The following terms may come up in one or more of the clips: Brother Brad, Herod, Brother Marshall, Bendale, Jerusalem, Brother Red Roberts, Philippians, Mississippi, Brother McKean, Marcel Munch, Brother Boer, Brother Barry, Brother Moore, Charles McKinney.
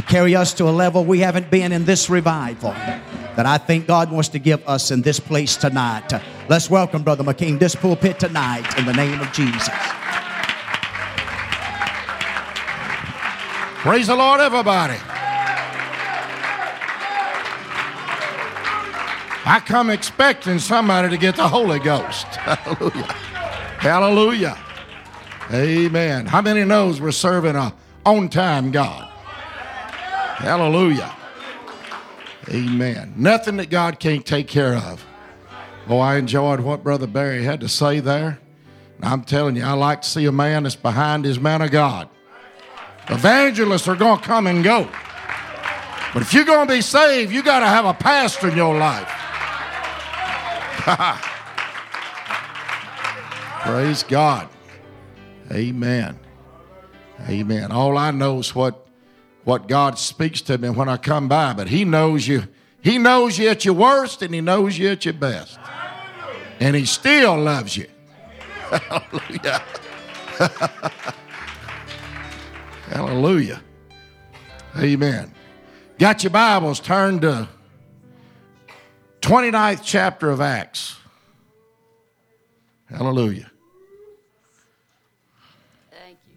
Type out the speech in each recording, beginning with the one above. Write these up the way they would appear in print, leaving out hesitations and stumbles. to carry us to a level we haven't been in this revival that I think God wants to give us in this place tonight. Let's welcome Brother McKean this pulpit tonight in the name of Jesus. Praise the Lord, everybody. I come expecting somebody to get the Holy Ghost. Hallelujah. Hallelujah. Amen. How many knows we're serving a on-time God? Hallelujah. Amen. Nothing that God can't take care of. Oh, I enjoyed what Brother Barry had to say there. And I'm telling you, I like to see a man that's behind his man of God. Evangelists are going to come and go. But if you're going to be saved, you got to have a pastor in your life. Praise God. Amen. Amen. All I know is what God speaks to me when I come by, but He knows you. He knows you at your worst, and He knows you at your best. And He still loves you. Hallelujah. Hallelujah. Amen. Got your Bibles, turned to 29th chapter of Acts. Hallelujah. Thank you.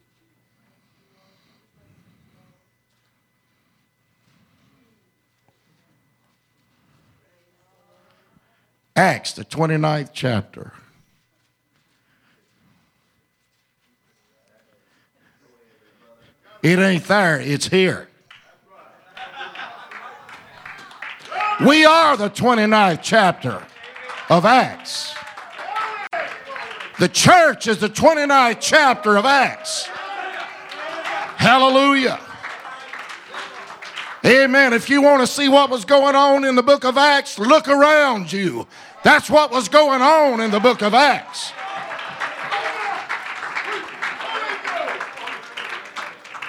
Acts, the 29th chapter. It ain't there, it's here. We are the 29th chapter of Acts. The church is the 29th chapter of Acts. Hallelujah. Amen. If you want to see what was going on in the book of Acts, look around you. That's what was going on in the book of Acts.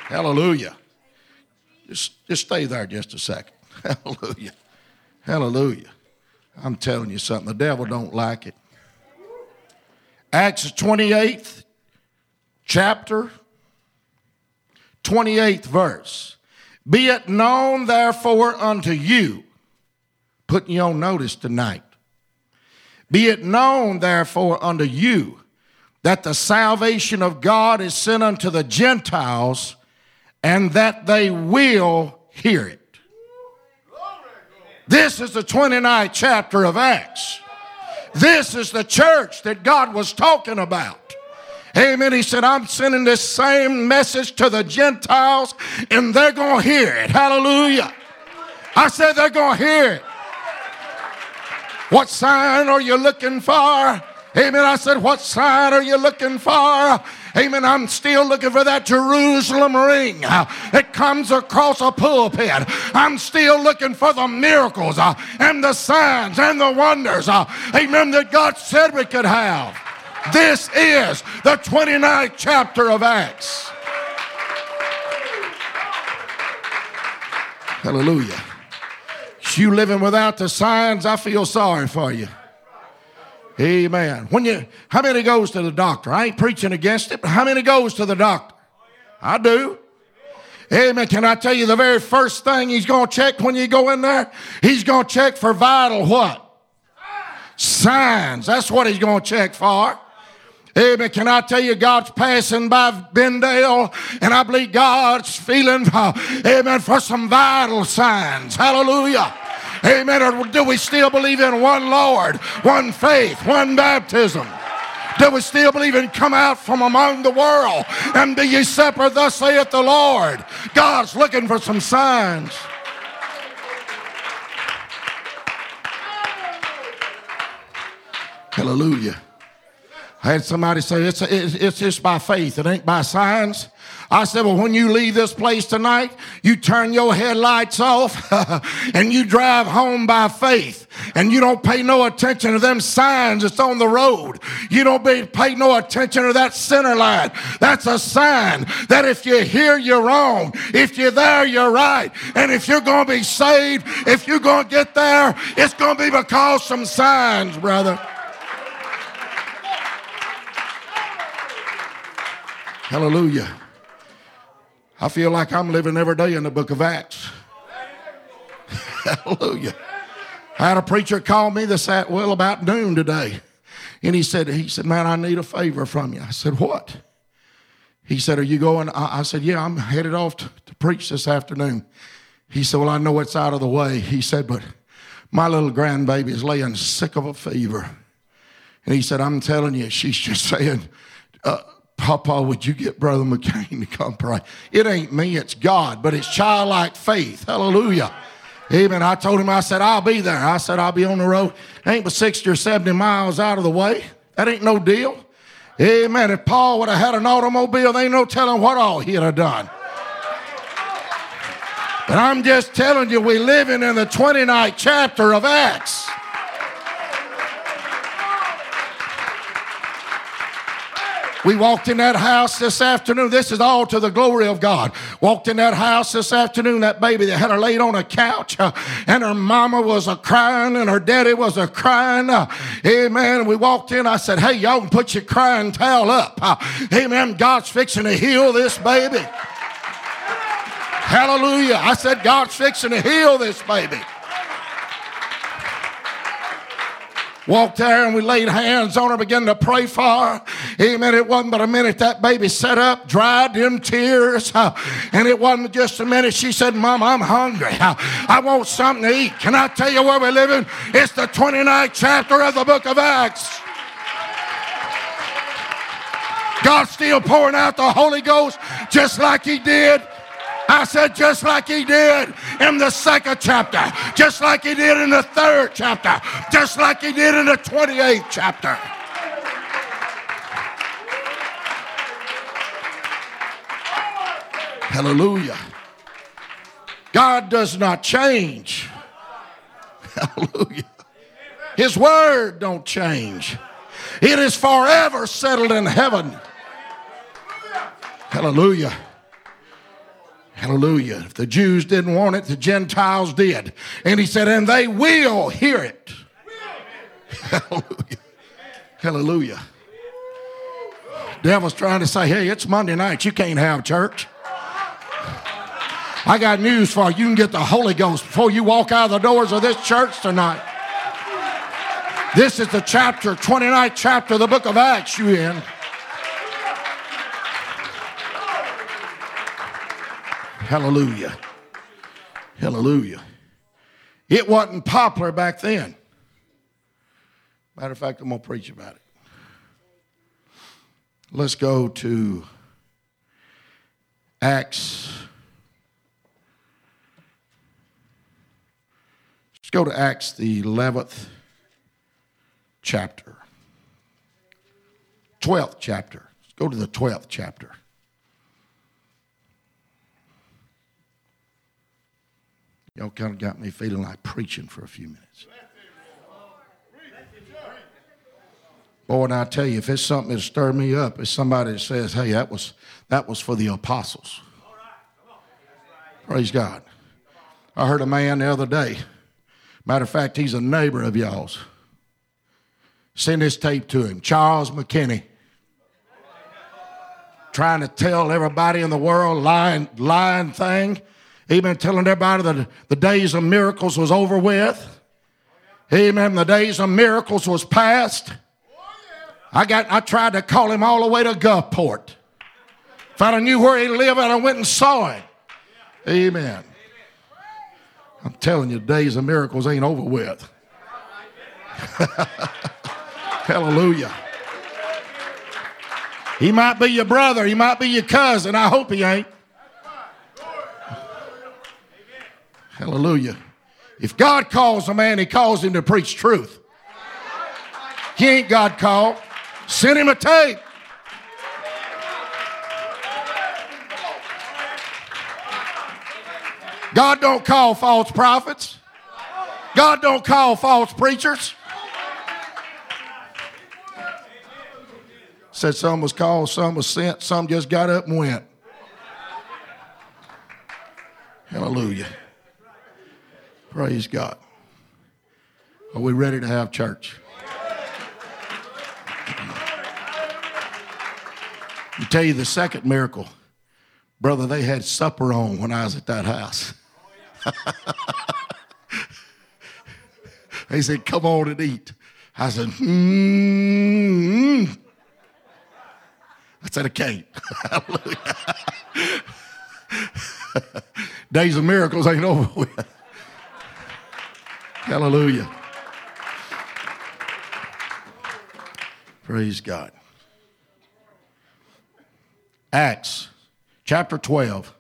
Hallelujah. Just stay there just a second. Hallelujah. Hallelujah. I'm telling you something. The devil don't like it. Acts 28th chapter, 28th verse. Be it known therefore unto you, putting you on notice tonight. Be it known therefore unto you that the salvation of God is sent unto the Gentiles, and that they will hear it. This is the 29th chapter of Acts. This is the church that God was talking about. Amen. He said, I'm sending this same message to the Gentiles, and they're going to hear it. Hallelujah. I said they're going to hear it. What sign are you looking for? Amen. I said, what sign are you looking for? Amen. I'm still looking for that Jerusalem ring that comes across a pulpit. I'm still looking for the miracles and the signs and the wonders. Amen. That God said we could have. This is the 29th chapter of Acts. Hallelujah. You living without the signs, I feel sorry for you. Amen. How many goes to the doctor? I ain't preaching against it, but how many goes to the doctor? I do. Amen. Can I tell you the very first thing he's going to check when you go in there? He's going to check for vital what? Signs. That's what he's going to check for. Amen. Can I tell you God's passing by Bendale, and I believe God's feeling, amen, for some vital signs. Hallelujah. Amen. Or do we still believe in one Lord, one faith, one baptism? Do we still believe in come out from among the world and be ye separate, thus saith the Lord? God's looking for some signs. Hallelujah. I had somebody say, it's just by faith. It ain't by signs. I said, well, when you leave this place tonight, you turn your headlights off and you drive home by faith. And you don't pay no attention to them signs that's on the road. You don't pay no attention to that center line. That's a sign that if you're here, you're wrong. If you're there, you're right. And if you're going to be saved, if you're going to get there, it's going to be because some signs, brother. Hallelujah. I feel like I'm living every day in the book of Acts. Hallelujah. I had a preacher call me this at well about noon today. And he said, man, I need a favor from you. I said, what? He said, are you going? I said, yeah, I'm headed off to preach this afternoon. He said, well, I know it's out of the way. He said, but my little grandbaby is laying sick of a fever. And he said, I'm telling you, she's just saying, Papa, would you get Brother McKean to come pray? It ain't me, it's God, but it's childlike faith. Hallelujah. Amen. I told him, I said, I'll be there. I said, I'll be on the road. It ain't but 60 or 70 miles out of the way. That ain't no deal. Amen. If Paul would have had an automobile, there ain't no telling what all he'd have done. But I'm just telling you, we're living in the 29th chapter of Acts. We walked in that house this afternoon. This is all to the glory of God. Walked in that house this afternoon, that baby that had her laid on a couch, and her mama was a-crying, and her daddy was a-crying. Amen. We walked in. I said, hey, y'all can put your crying towel up. Amen. God's fixing to heal this baby. Hallelujah. I said, God's fixing to heal this baby. Walked there and we laid hands on her, began to pray for her. Amen. It wasn't but a minute that baby sat up, dried them tears. And it wasn't just a minute. She said, Mom, I'm hungry. I want something to eat. Can I tell you where we're living? It's the 29th chapter of the book of Acts. God's still pouring out the Holy Ghost just like he did. I said, just like he did in the second chapter, just like he did in the third chapter, just like he did in the 28th chapter. Hallelujah. God does not change. Hallelujah. His word don't change. It is forever settled in heaven. Hallelujah. Hallelujah. If the Jews didn't want it, the Gentiles did. And he said, and they will hear it. Hallelujah. Hallelujah. Devil's trying to say, hey, it's Monday night. You can't have church. I got news for you. You can get the Holy Ghost before you walk out of the doors of this church tonight. This is the chapter, 29th chapter of the book of Acts you in. Hallelujah. Hallelujah. It wasn't popular back then. Matter of fact, I'm going to preach about it. Let's go to Acts. Let's go to Acts, the 11th chapter. 12th chapter. Let's go to the 12th chapter. Y'all kind of got me feeling like preaching for a few minutes. Boy, and I tell you, if it's something that stirs me up, it's somebody that says, hey, that was for the apostles. Praise God. I heard a man the other day. Matter of fact, he's a neighbor of y'all's. Send this tape to him. Charles McKinney. Trying to tell everybody in the world lying thing. Amen. Telling everybody that the days of miracles was over with. Amen. The days of miracles was past. I tried to call him all the way to Gulfport. If I knew where he lived, I went and saw him. Amen. I'm telling you, the days of miracles ain't over with. Hallelujah. He might be your brother. He might be your cousin. I hope he ain't. Hallelujah. If God calls a man, he calls him to preach truth. He ain't God called. Send him a tape. God don't call false prophets. God don't call false preachers. Said some was called, some was sent, some just got up and went. Hallelujah. Praise God. Are we ready to have church? I tell you the second miracle Brother, they had supper on when I was at that house. They said, come on and eat. I said, I said, I can't. Hallelujah. Days of miracles ain't over with. Hallelujah. Praise God. Acts chapter 12,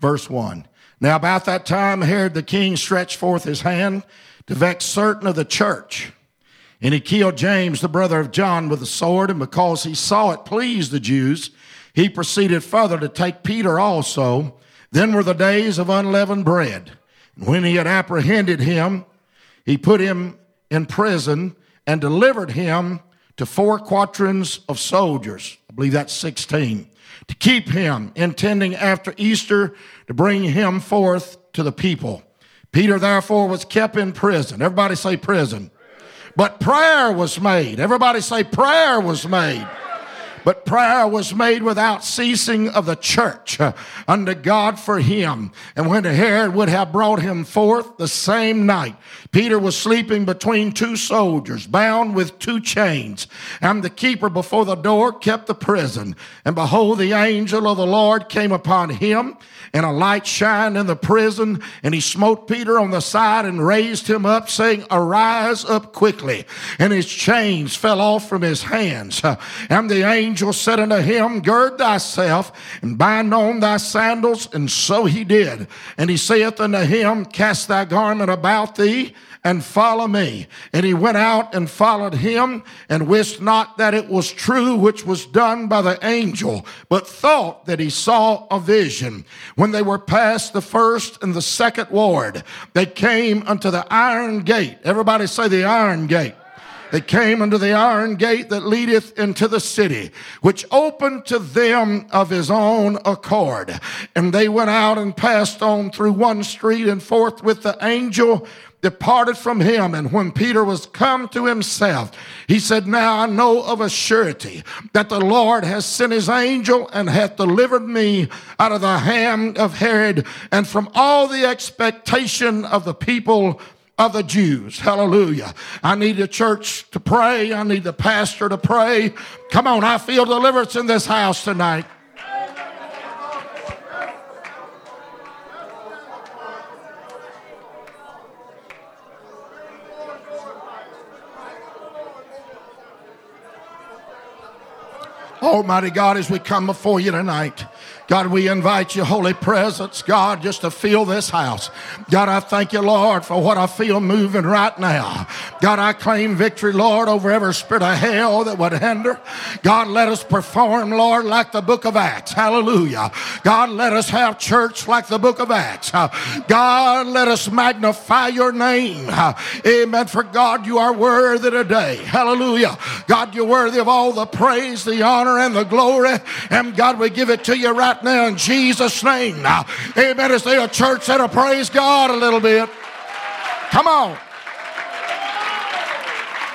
verse 1. Now about that time Herod the king stretched forth his hand to vex certain of the church. And he killed James, the brother of John, with a sword. And because he saw it pleased the Jews, he proceeded further to take Peter also. Then were the days of unleavened bread. And when he had apprehended him, he put him in prison and delivered him to 4 quaternions of soldiers. I believe that's 16. To keep him, intending after Easter to bring him forth to the people. Peter therefore was kept in prison. Everybody say prison. But prayer was made. Everybody say prayer was made. But prayer was made without ceasing of the church unto God for him. And when Herod would have brought him forth the same night, Peter was sleeping between 2 soldiers, bound with 2 chains. And the keeper before the door kept the prison. And behold, the angel of the Lord came upon him, and a light shined in the prison. And he smote Peter on the side and raised him up, saying, Arise up quickly. And his chains fell off from his hands. And the angel said unto him, Gird thyself, and bind on thy sandals. And so he did. And he saith unto him, Cast thy garment about thee, and follow me. And he went out and followed him, and wist not that it was true which was done by the angel, but thought that he saw a vision. When they were past the first and the second ward, they came unto the iron gate. Everybody say the iron gate. They came unto the iron gate that leadeth into the city, which opened to them of his own accord. And they went out and passed on through one street, and forthwith the angel departed from him. And when Peter was come to himself, he said, Now I know of a surety that the Lord has sent his angel and hath delivered me out of the hand of Herod and from all the expectation of the people of the Jews. Hallelujah. I need the church to pray. I need the pastor to pray. Come on, I feel deliverance in this house tonight. Almighty God, as we come before you tonight, God, we invite your holy presence, God, just to fill this house. God, I thank you, Lord, for what I feel moving right now. God, I claim victory, Lord, over every spirit of hell that would hinder. God, let us perform, Lord, like the book of Acts. Hallelujah. God, let us have church like the book of Acts. God, let us magnify your name. Amen. For God, you are worthy today. Hallelujah. God, you're worthy of all the praise, the honor, and the glory. And God, we give it to you right now in Jesus' name. Now, amen. Is there a church that'll praise God a little bit? Come on.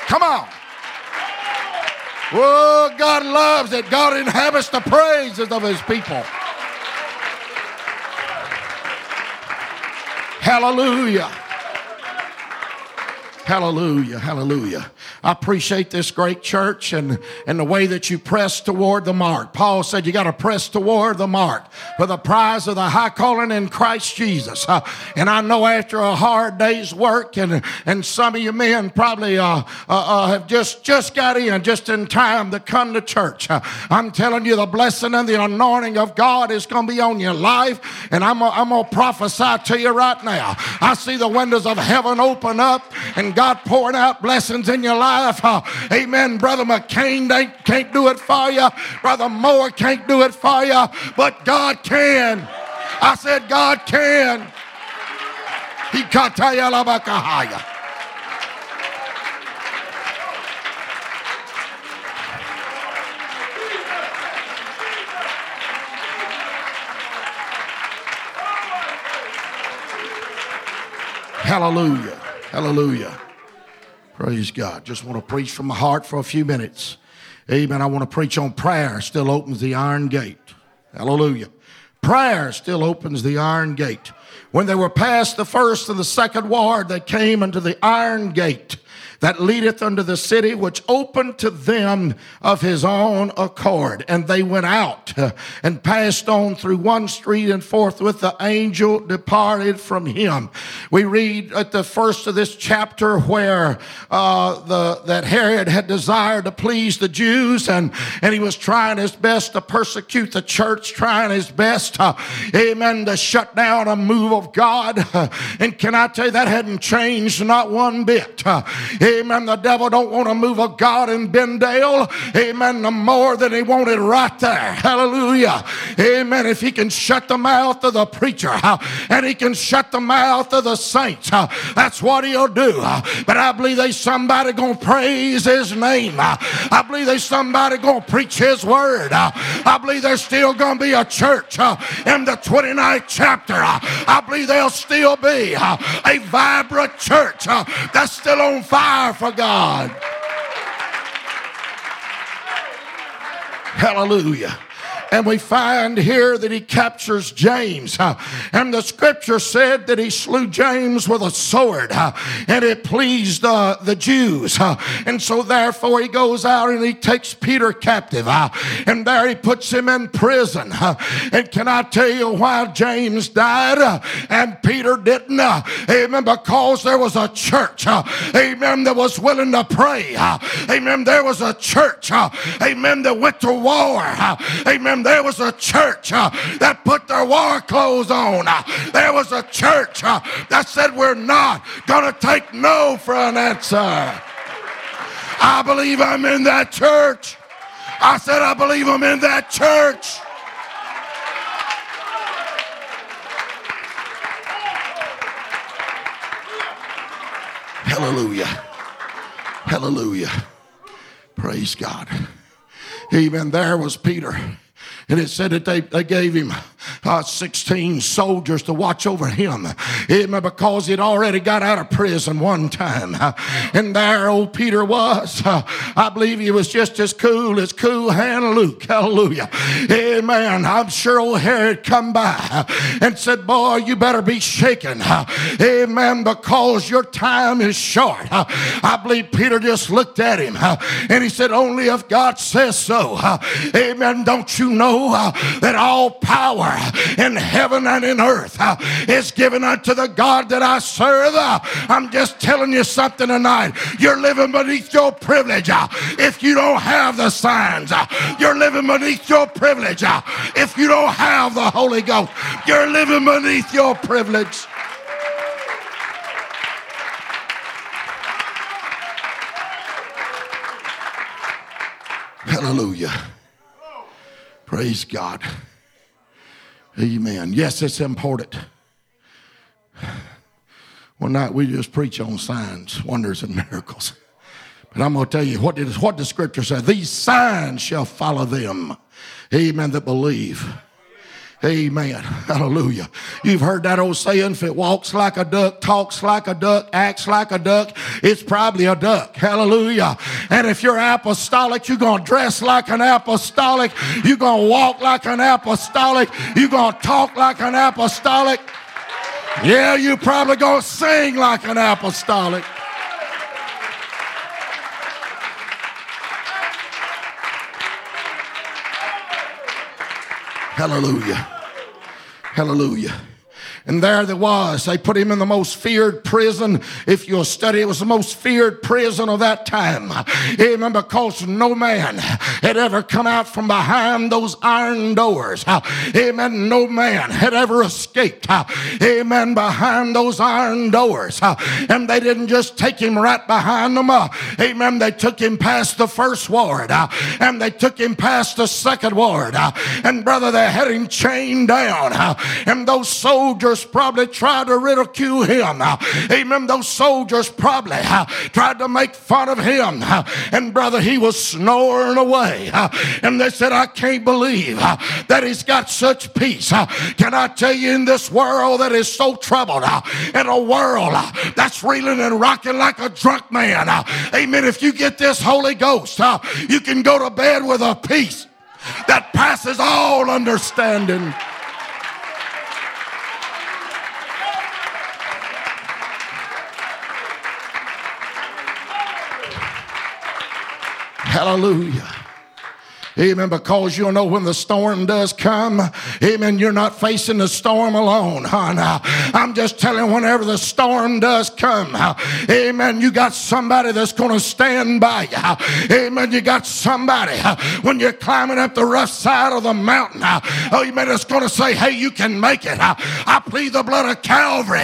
Come on. Oh, God loves it. God inhabits the praises of his people. Hallelujah. Hallelujah. Hallelujah. I appreciate this great church and the way that you press toward the mark. Paul said you got to press toward the mark for the prize of the high calling in Christ Jesus. And I know after a hard day's work, and some of you men probably have just got in just in time to come to church. I'm telling you, the blessing and the anointing of God is going to be on your life, and I'm going to prophesy to you right now. I see the windows of heaven open up and God pouring out blessings in your life. Amen. Brother McKean can't do it for you. Brother Moore can't do it for you. But God can. I said God can. He can't tell you about Kahaya. Hallelujah. Hallelujah. Praise God. Just want to preach from my heart for a few minutes. Amen. I want to preach on prayer. Still opens the iron gate. Hallelujah. Prayer still opens the iron gate. When they were past the first and the second ward, they came unto the iron gate that leadeth unto the city, which opened to them of his own accord. And they went out and passed on through one street, and forthwith the angel departed from him. We read at the first of this chapter where that Herod had desired to please the Jews, and he was trying his best to persecute the church, trying his best, amen, to shut down a move of God. And can I tell you, that hadn't changed not one bit. Amen. The devil don't want to move a God in Bendale. Amen. No more than he wanted right there. Hallelujah. Amen. If he can shut the mouth of the preacher and he can shut the mouth of the saints, that's what he'll do. But I believe there's somebody going to praise his name. I believe there's somebody going to preach his word. I believe there's still going to be a church in the 29th chapter. I believe there'll still be a vibrant church that's still on fire for God. Hallelujah. And we find here that he captures James. And the scripture said that he slew James with a sword. And it pleased the Jews. And so therefore he goes out and he takes Peter captive. And there he puts him in prison. And can I tell you why James died and Peter didn't? Amen. Because there was a church. Amen. That was willing to pray. Amen. There was a church. Amen. That went to war. Amen. There was a church that put their war clothes on. There was a church that said, we're not going to take no for an answer. I believe I'm in that church. I said, I believe I'm in that church. Hallelujah. Hallelujah. Praise God. Even there was Peter. And it said that they gave him 16 soldiers to watch over him. Amen. Because he'd already got out of prison one time. And there old Peter was. I believe he was just as cool hand Luke. Hallelujah. Amen. I'm sure old Herod come by and said, boy, you better be shaken. Amen. Because your time is short. I believe Peter just looked at him and he said, only if God says so. Amen. Don't you know that all power in heaven and in earth is given unto the God that I serve? I'm just telling you something tonight. You're living beneath your privilege if you don't have the signs. You're living beneath your privilege if you don't have the Holy Ghost. You're living beneath your privilege. Hallelujah. Praise God. Amen. Yes, it's important. One night we just preach on signs, wonders, and miracles. But I'm going to tell you what the scripture says. These signs shall follow them. Amen. That believe. Amen. Hallelujah. You've heard that old saying, if it walks like a duck, talks like a duck, acts like a duck, it's probably a duck. Hallelujah. And if you're apostolic, you're going to dress like an apostolic. You're going to walk like an apostolic. You're going to talk like an apostolic. Yeah, you're probably going to sing like an apostolic. Hallelujah. Hallelujah. And there there was. They put him in the most feared prison. If you'll study, it was the most feared prison of that time. Amen. Because no man had ever come out from behind those iron doors. Amen. No man had ever escaped. Amen. Behind those iron doors. And they didn't just take him right behind them. Amen. They took him past the first ward. And they took him past the second ward. And brother, they had him chained down. And those soldiers probably tried to ridicule him. Amen. Those soldiers probably tried to make fun of him. And brother, he was snoring away. And they said, I can't believe that he's got such peace. Can I tell you, in this world that is so troubled, in a world that's reeling and rocking like a drunk man, amen, if you get this Holy Ghost, you can go to bed with a peace that passes all understanding. Hallelujah. Amen. Because you'll know when the storm does come, amen, you're not facing the storm alone, hon. I'm just telling you, whenever the storm does come, amen, you got somebody that's going to stand by you. Amen. You got somebody when you're climbing up the rough side of the mountain, amen, that's going to say, hey, you can make it. I plead the blood of Calvary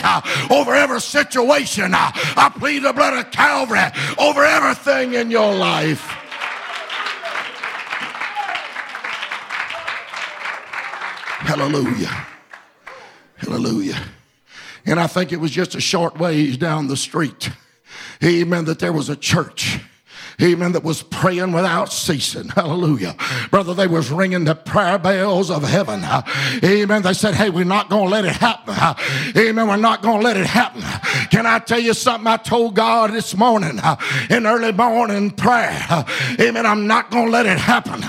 over every situation. I plead the blood of Calvary over everything in your life. Hallelujah. Hallelujah. And I think it was just a short ways down the street, amen, that there was a church, amen, that was praying without ceasing. Hallelujah. Brother, they was ringing the prayer bells of heaven. Amen. They said, hey, we're not going to let it happen. Amen. We're not going to let it happen. Can I tell you something? I told God this morning in early morning prayer. Amen. I'm not going to let it happen.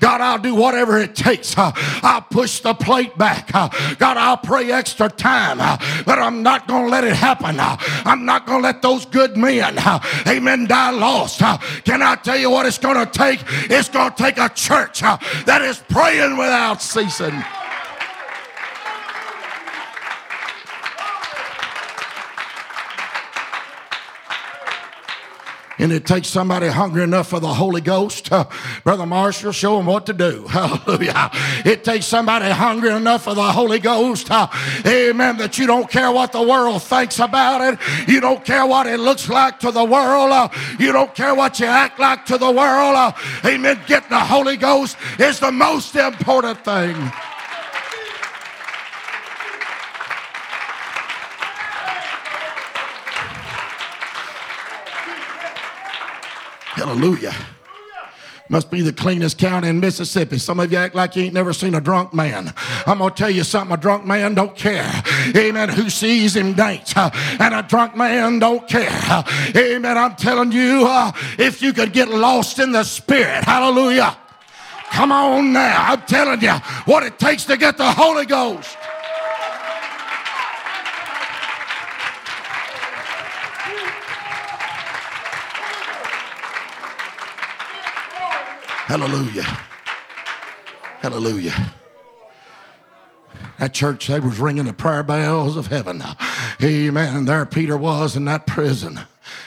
God, I'll do whatever it takes. I'll push the plate back. God, I'll pray extra time. But I'm not going to let it happen. I'm not going to let those good men, amen, die lost. Can I tell you what it's going to take? It's going to take a church that is praying without ceasing. And it takes somebody hungry enough for the Holy Ghost. Brother Marshall, show them what to do. Hallelujah. It takes somebody hungry enough for the Holy Ghost. Amen. That you don't care what the world thinks about it. You don't care what it looks like to the world. You don't care what you act like to the world. Amen. Getting the Holy Ghost is the most important thing. Hallelujah. Must be the cleanest county in Mississippi. Some of you act like you ain't never seen a drunk man. I'm going to tell you something. A drunk man don't care. Amen. Who sees him dance. And a drunk man don't care. Amen. I'm telling you, if you could get lost in the spirit. Hallelujah. Come on now. I'm telling you what it takes to get the Holy Ghost. Hallelujah. Hallelujah. That church, they was ringing the prayer bells of heaven. Amen. And there Peter was in that prison.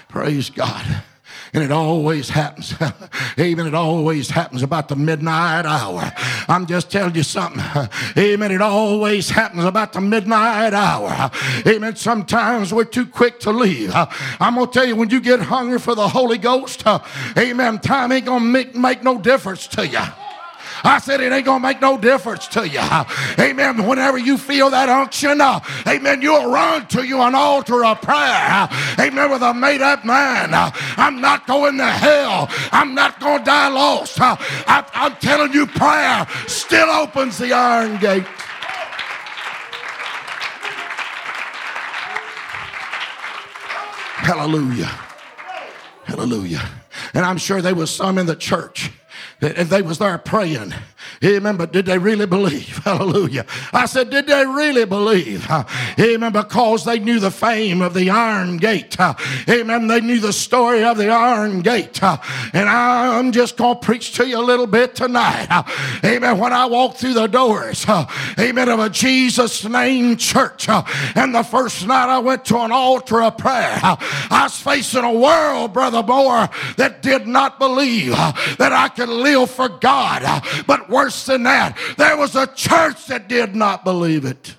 Praise God. And it always happens. Amen. It always happens about the midnight hour. I'm just telling you something. Amen. It always happens about the midnight hour. Amen. Sometimes we're too quick to leave. I'm going to tell you, when you get hungry for the Holy Ghost, amen, time ain't going to make no difference to you. I said it ain't going to make no difference to you. Amen. Whenever you feel that unction, amen, you'll run to you an altar of prayer. Amen. With a made-up mind. I'm not going to hell. I'm not going to die lost. I'm telling you, prayer still opens the iron gate. Hallelujah. Hallelujah. And I'm sure there was some in the church. And they was there praying. Amen. But did they really believe? Hallelujah. I said, did they really believe? Amen. Because they knew the fame of the iron gate. Amen. They knew the story of the iron gate. And I'm just going to preach to you a little bit tonight. Amen. When I walked through the doors, amen, of a Jesus name church, and the first night I went to an altar of prayer, I was facing a world, Brother Boer, that did not believe that I could live for God. But worse than that, there was a church that did not believe it.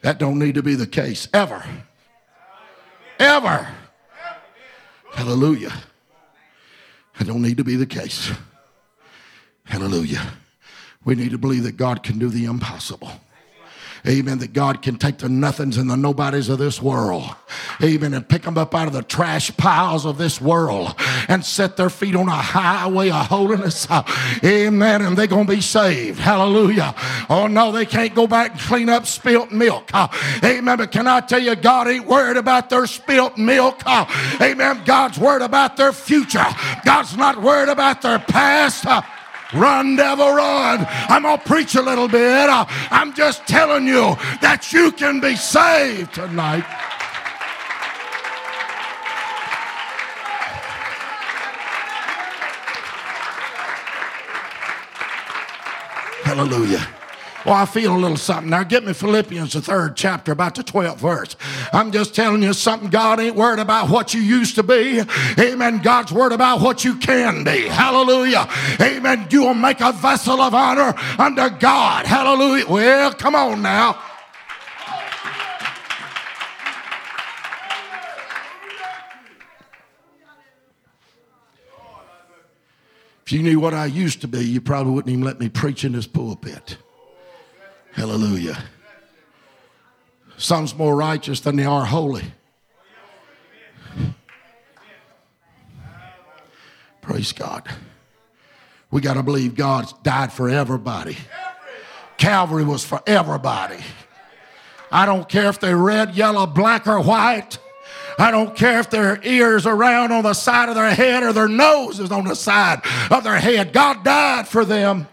That don't need to be the case ever. Ever. Hallelujah. That don't need to be the case. Hallelujah. We need to believe that God can do the impossible. Amen. That God can take the nothings and the nobodies of this world amen, and pick them up out of the trash piles of this world and set their feet on a highway of holiness, amen, and they're going to be saved. Hallelujah. Oh no, they can't go back and clean up spilt milk, amen, but can I tell you, God ain't worried about their spilt milk, amen. God's worried about their future. God's not worried about their past. Run, devil, run. I'm going to preach a little bit. I'm just telling you that you can be saved tonight. Hallelujah. Well, I feel a little something. Now get me Philippians, the 3rd chapter, about the 12th verse. I'm just telling you something. God ain't worried about what you used to be. Amen. God's worried about what you can be. Hallelujah. Amen. You will make a vessel of honor unto God. Hallelujah. Well, come on now. If you knew what I used to be, you probably wouldn't even let me preach in this pulpit. Hallelujah. Some's more righteous than they are holy. Praise God. We got to believe God died for everybody. Calvary was for everybody. I don't care if they're red, yellow, black, or white. I don't care if their ears are round on the side of their head or their nose is on the side of their head. God died for them.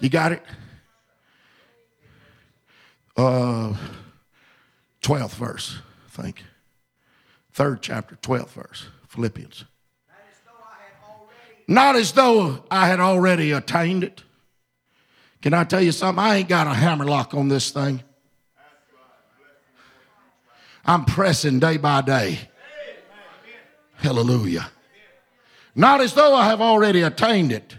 You got it? 12th verse, I think. 3rd chapter, 12th verse, Philippians. Not as though I had already attained it. Can I tell you something? I ain't got a hammerlock on this thing. I'm pressing day by day. Hallelujah. Not as though I have already attained it.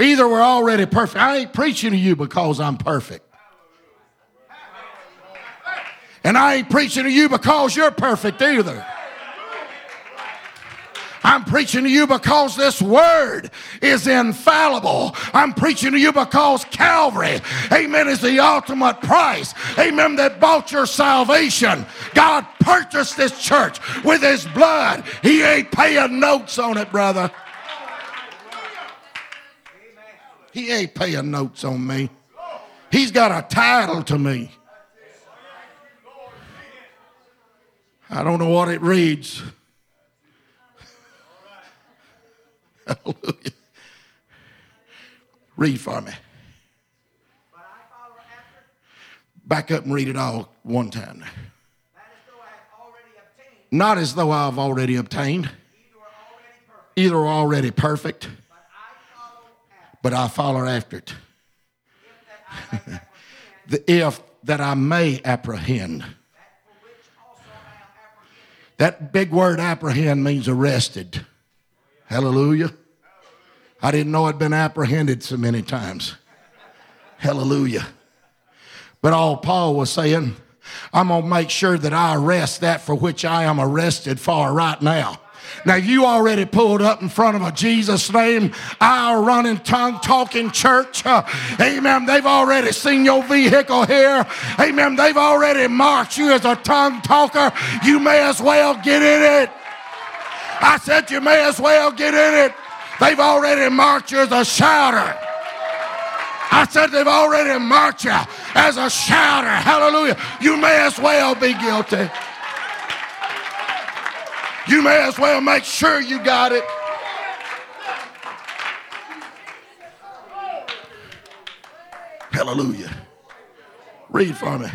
Either we're already perfect. I ain't preaching to you because I'm perfect. And I ain't preaching to you because you're perfect either. I'm preaching to you because this word is infallible. I'm preaching to you because Calvary, amen, is the ultimate price. Amen, that bought your salvation. God purchased this church with his blood. He ain't paying notes on it, brother. He ain't paying notes on me. He's got a title to me. I don't know what it reads. Hallelujah. Read for me. Back up and read it all one time. Not as though I've already obtained. Either already perfect. But I follow after it. If that I may apprehend. That big word apprehend means arrested. Hallelujah. I didn't know I'd been apprehended so many times. Hallelujah. But all Paul was saying, I'm going to make sure that I arrest that for which I am arrested for right now. Now, you already pulled up in front of a Jesus name, eye-running, tongue-talking church. Amen. They've already seen your vehicle here. Amen. They've already marked you as a tongue-talker. You may as well get in it. I said you may as well get in it. They've already marked you as a shouter. I said they've already marked you as a shouter. Hallelujah. You may as well be guilty. You may as well make sure you got it. Hallelujah. Read for me.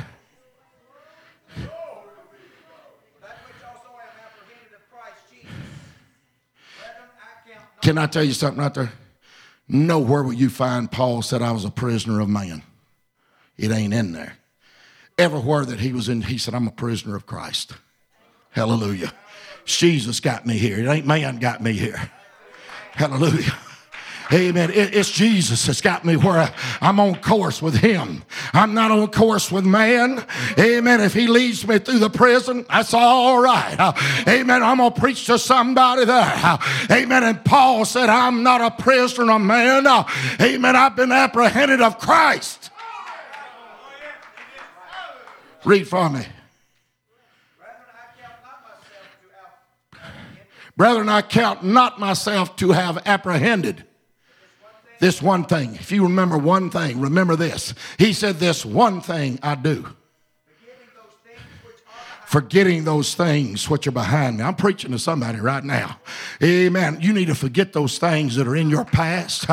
Can I tell you something out there? Nowhere will you find Paul said I was a prisoner of man. It ain't in there. Everywhere that he was in, he said, I'm a prisoner of Christ. Hallelujah. Jesus got me here. It ain't man got me here. Hallelujah. Amen. It's Jesus that's got me where I'm on course with him. I'm not on course with man. Amen. If he leads me through the prison, that's all right. Amen. I'm going to preach to somebody there. Amen. And Paul said, I'm not a prisoner of man. Amen. I've been apprehended of Christ. Read for me. Brethren, I count not myself to have apprehended this one thing. If you remember one thing, remember this. He said, this one thing I do. Forgetting those things which are behind me. I'm preaching to somebody right now. Amen. You need to forget those things that are in your past.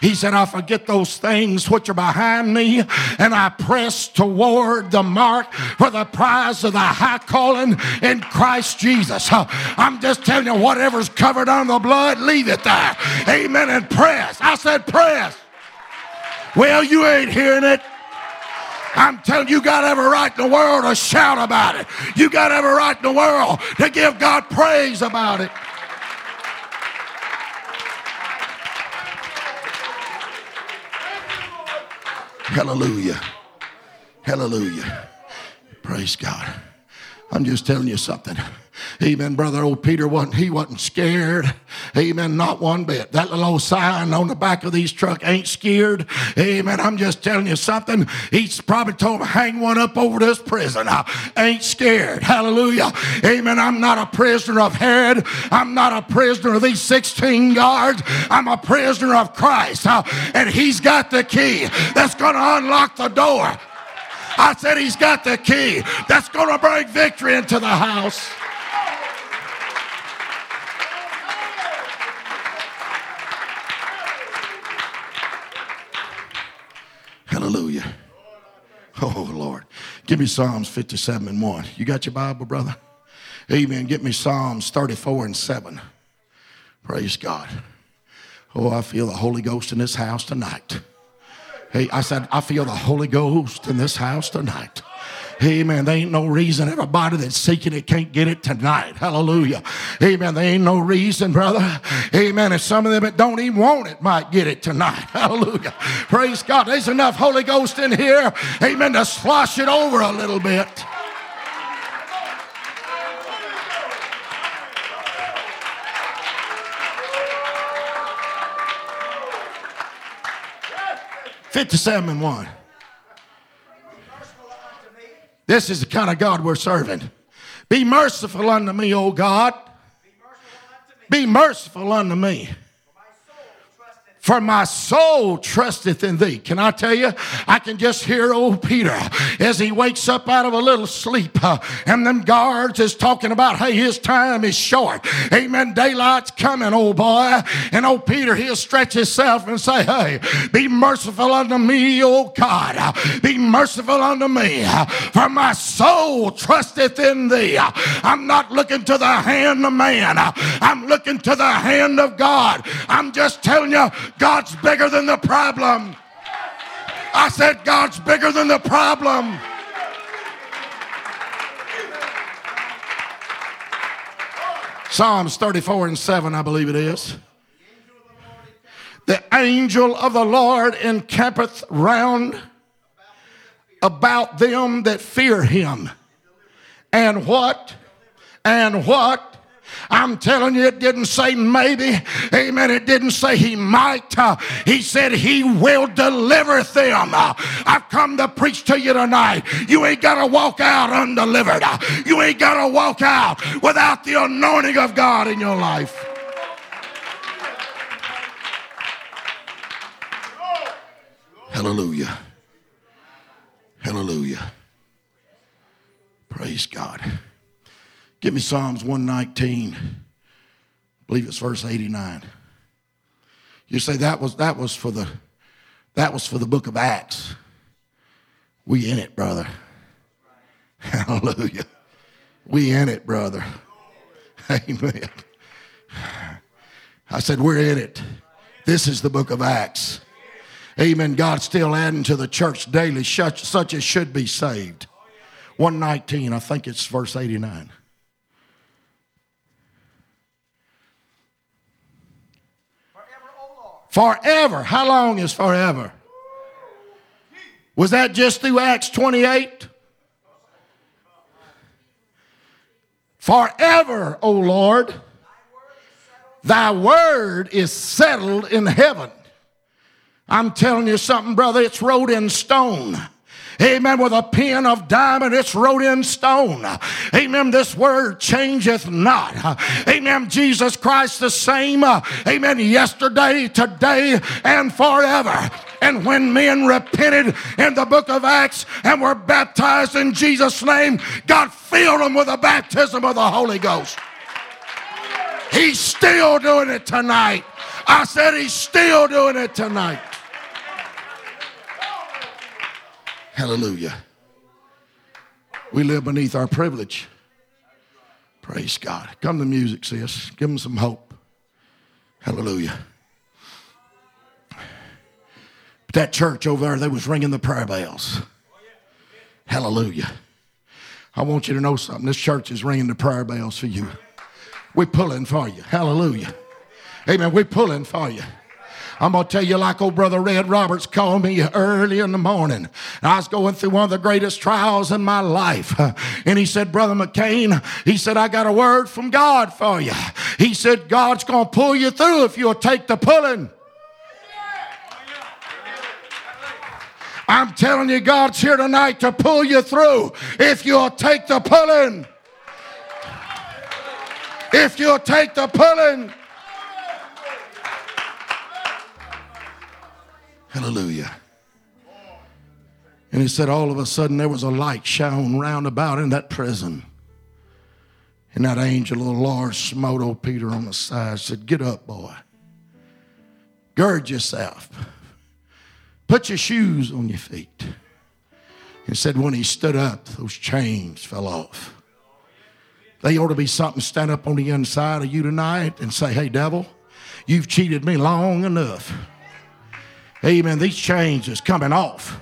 He said, I forget those things which are behind me, and I press toward the mark for the prize of the high calling in Christ Jesus. I'm just telling you, whatever's covered under the blood, leave it there. Amen. And press. I said press. Well, you ain't hearing it. I'm telling you, you got every right in the world to shout about it. You got every right in the world to give God praise about it. Hallelujah. Hallelujah. Praise God. I'm just telling you something. Amen, brother. Old Peter wasn't scared. Amen, not one bit. That little old sign on the back of these truck ain't scared. Amen. I'm just telling you something. He's probably told him, hang one up over this prison. I ain't scared. Hallelujah. Amen. I'm not a prisoner of Herod. I'm not a prisoner of these 16 guards. I'm a prisoner of Christ. And he's got the key that's going to unlock the door. I said he's got the key that's going to bring victory into the house. Hallelujah. Oh, Lord. Give me Psalms 57 and 1. You got your Bible, brother? Amen. Get me Psalms 34 and 7. Praise God. Oh, I feel the Holy Ghost in this house tonight. Hey, I said, I feel the Holy Ghost in this house tonight. Amen. There ain't no reason everybody that's seeking it can't get it tonight. Hallelujah. Amen. There ain't no reason, brother. Amen. And some of them that don't even want it might get it tonight. Hallelujah. Praise God. There's enough Holy Ghost in here. Amen. To slosh it over a little bit. Psalm 57:1. This is the kind of God we're serving. Be merciful unto me, O God. Be merciful unto me. For my soul trusteth in thee. Can I tell you? I can just hear old Peter as he wakes up out of a little sleep. And them guards is talking about, hey, his time is short. Amen. Daylight's coming, old boy. And old Peter, he'll stretch himself and say, hey, be merciful unto me, O God. Be merciful unto me. For my soul trusteth in thee. I'm not looking to the hand of man. I'm looking to the hand of God. I'm just telling you, God's bigger than the problem. I said God's bigger than the problem. Psalms 34 and 7, I believe it is. The angel of the Lord encampeth round about them that fear him. And what? And what? I'm telling you, it didn't say maybe. Amen. It didn't say he might. He said he will deliver them. I've come to preach to you tonight. You ain't got to walk out undelivered. You ain't got to walk out without the anointing of God in your life. Hallelujah. Hallelujah. Praise God. Give me Psalms 119. I believe it's verse 89. You say that was for the book of Acts. We in it, brother. Hallelujah. We in it, brother. Amen. I said we're in it. This is the book of Acts. Amen. God's still adding to the church daily such as should be saved. 119, I think it's verse 89. Forever. How long is forever? Was that just through Acts 28? Forever, O Lord, thy word is settled in heaven. I'm telling you something, brother, it's wrote in stone. amen, with a pen of diamond, it's wrote in stone. Amen, this word changeth not. Amen, Jesus Christ the same. Amen, yesterday, today, and forever. And when men repented in the book of Acts and were baptized in Jesus' name, God filled them with the baptism of the Holy Ghost. He's still doing it tonight. I said he's still doing it tonight. Hallelujah. We live beneath our privilege. Praise God. Come to music, sis. Give them some hope. Hallelujah. But that church over there, they was ringing the prayer bells. Hallelujah. I want you to know something. This church is ringing the prayer bells for you. We're pulling for you. Hallelujah. Amen. We're pulling for you. I'm going to tell you, like old Brother Red Roberts called me early in the morning. And I was going through one of the greatest trials in my life. And he said, Brother McKean, he said, I got a word from God for you. He said, God's going to pull you through if you'll take the pulling. I'm telling you, God's here tonight to pull you through if you'll take the pulling. If you'll take the pulling. Hallelujah. And he said all of a sudden there was a light shone round about in that prison. And that angel of the Lord smote old Peter on the side, said, get up, boy. Gird yourself. Put your shoes on your feet. And said when he stood up, those chains fell off. They ought to be something stand up on the inside of you tonight and say, hey, devil, you've cheated me long enough. Amen. These chains is coming off.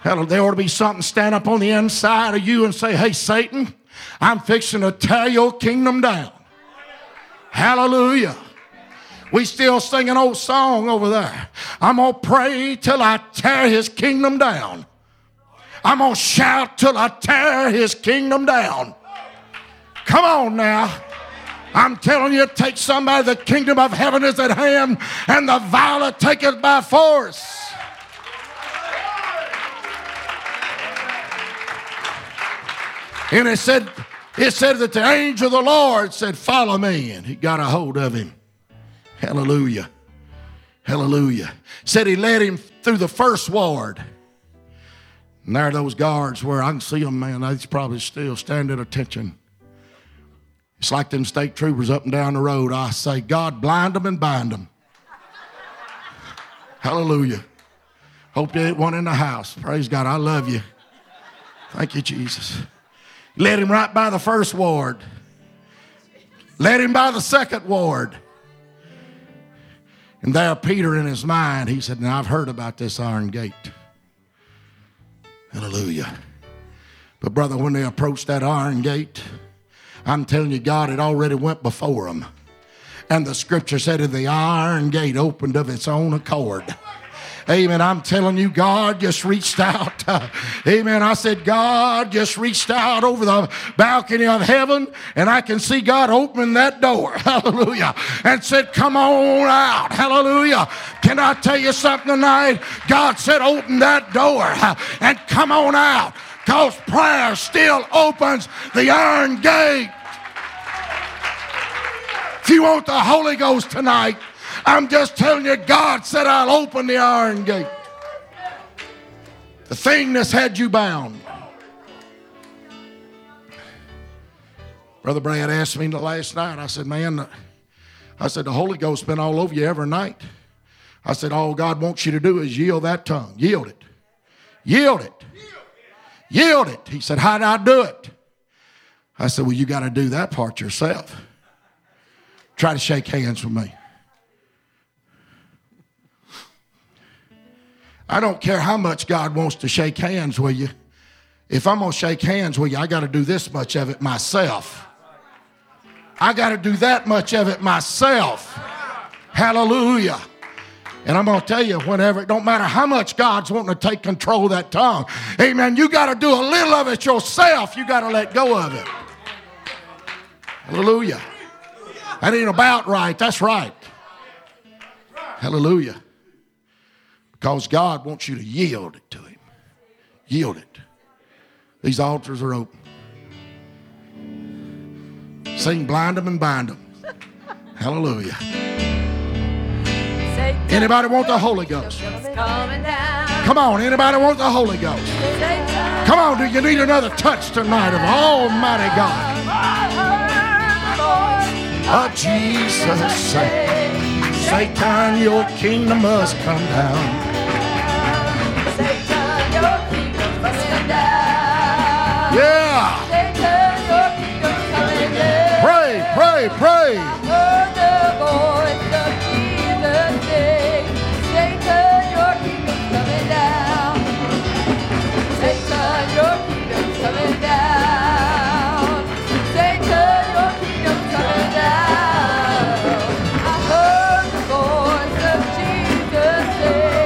Hell, there ought to be something stand up on the inside of you and say, hey, Satan, I'm fixing to tear your kingdom down. Hallelujah. We still sing an old song over there. I'm going to pray till I tear his kingdom down. I'm going to shout till I tear his kingdom down. Come on now. I'm telling you, take somebody, the kingdom of heaven is at hand, and the violent take it by force. And it said that the angel of the Lord said, follow me. And he got a hold of him. Hallelujah. Hallelujah. Said he led him through the first ward. And there are those guards where I can see them, man. They's probably still standing at attention. It's like them state troopers up and down the road. I say, God, blind them and bind them. Hallelujah. Hope there ain't one in the house. Praise God. I love you. Thank you, Jesus. Led him right by the first ward. Led him by the second ward. And there Peter in his mind, he said, now I've heard about this iron gate. Hallelujah. But brother, when they approached that iron gate, I'm telling you, God had already went before them. And the scripture said, and the iron gate opened of its own accord. Amen. I'm telling you, God just reached out. Amen. I said, God just reached out over the balcony of heaven, and I can see God opening that door. Hallelujah. And said, come on out. Hallelujah. Can I tell you something tonight? God said, open that door and come on out. Because prayer still opens the iron gate. If you want the Holy Ghost tonight, I'm just telling you, God said, I'll open the iron gate. The thing that's had you bound. Brother Brad asked me last night, I said, man, the Holy Ghost's been all over you every night. I said, all God wants you to do is yield that tongue. Yield it. Yield it. Yield it. He said, how did I do it? I said, well, you got to do that part yourself. Try to shake hands with me. I don't care how much God wants to shake hands with you. If I'm going to shake hands with you, I got to do this much of it myself. I got to do that much of it myself. Hallelujah. And I'm going to tell you, whenever, it don't matter how much God's wanting to take control of that tongue. Amen. You got to do a little of it yourself. You got to let go of it. Hallelujah. That ain't about right. That's right. Hallelujah. Because God wants you to yield it to him. Yield it. These altars are open. Sing blind them and bind them. Hallelujah. Anybody want the Holy Ghost? Come on, anybody want the Holy Ghost? Come on, do you need another touch tonight of Almighty God? Oh, Jesus, Satan, your kingdom must come down. Satan, your kingdom must come down. Yeah. Pray, pray. I heard the voice of Jesus say, Satan, your kingdom's coming down. Satan, your kingdom's coming down. Satan, your kingdom's coming down. I heard the voice of Jesus say,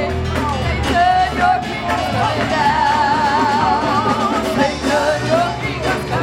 Satan, your kingdom's coming down. Satan, your kingdom's coming down.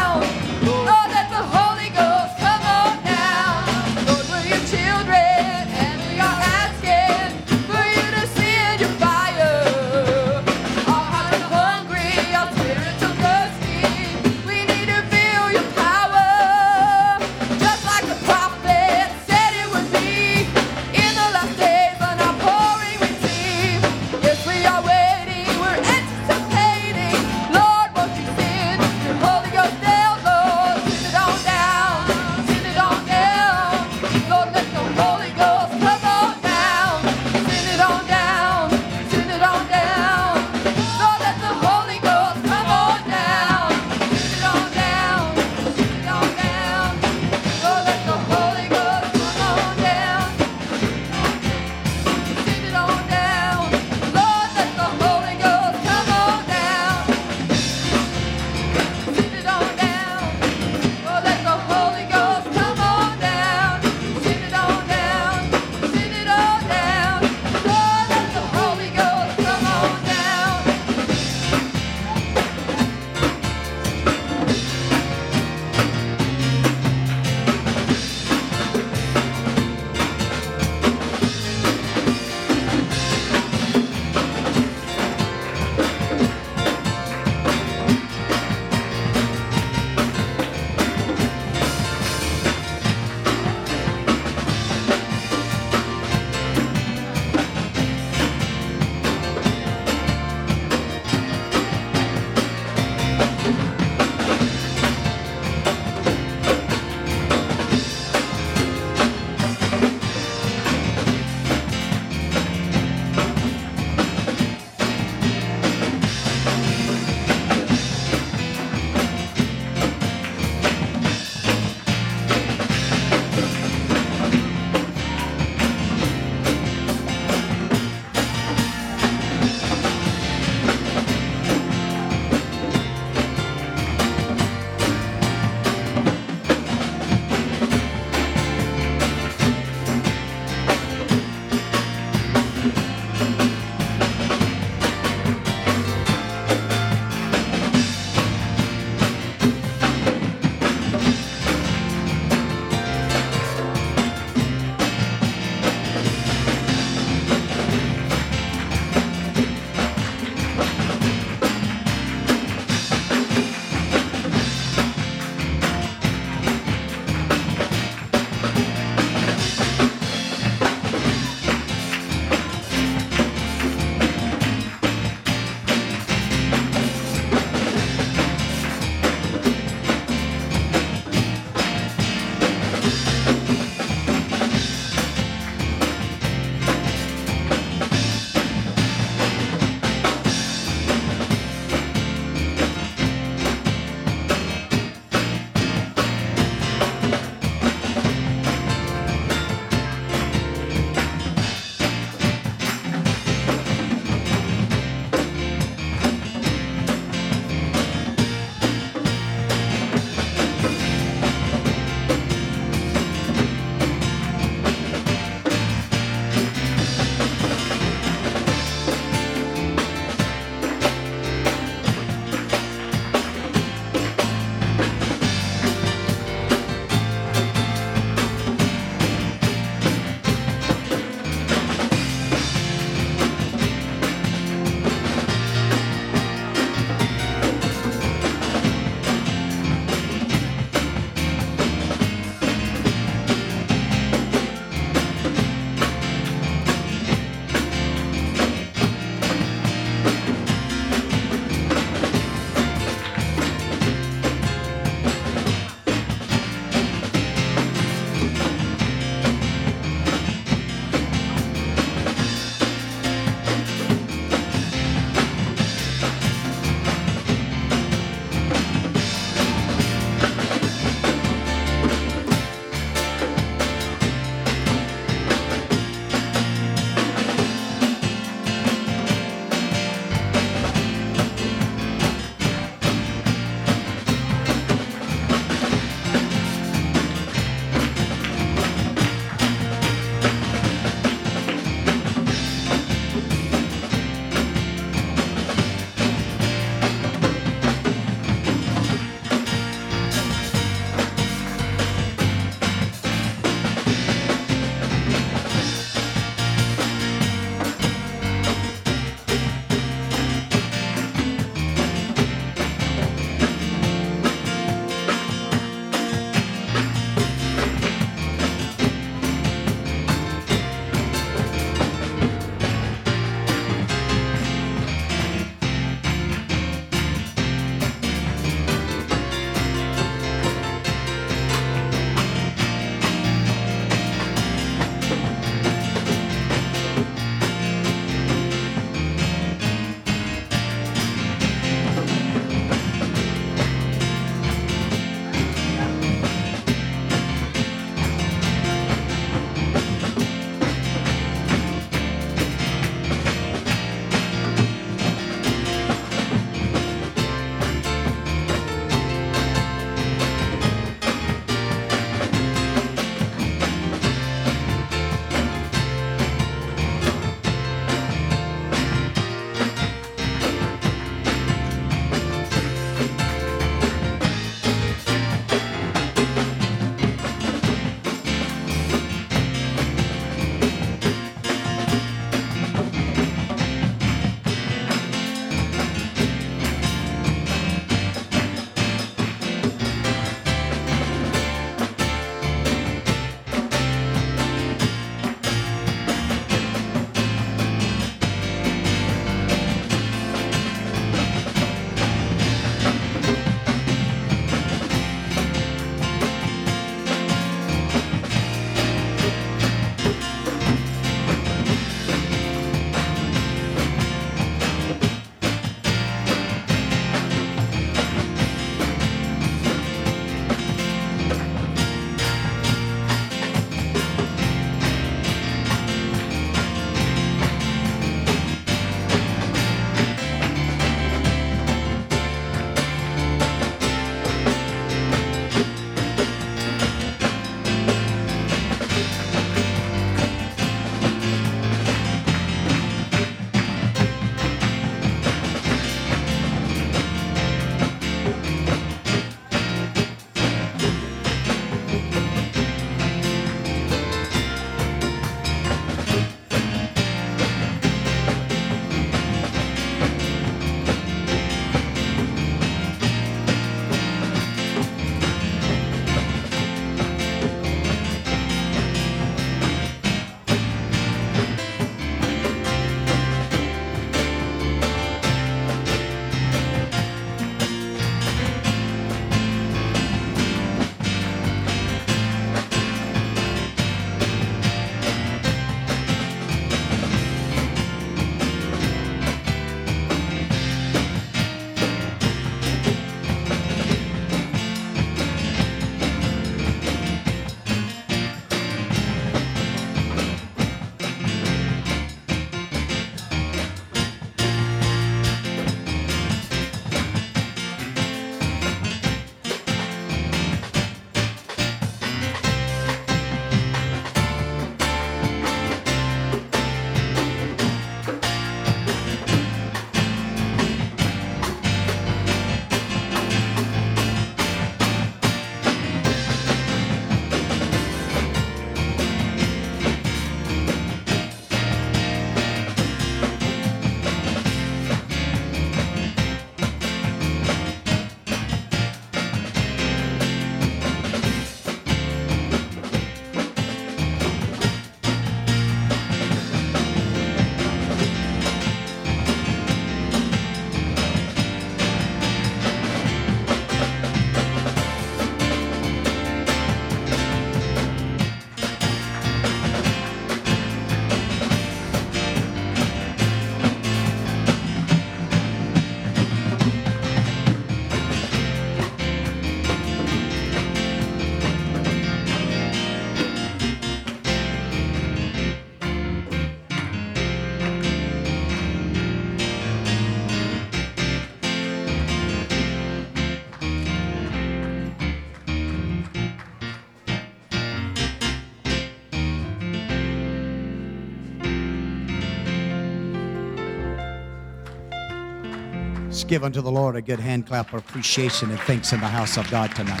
give unto the Lord a good hand clap of appreciation and thanks in the house of God tonight.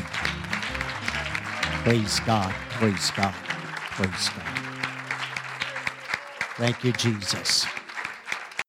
Praise God. Praise God. Praise God. Thank you, Jesus.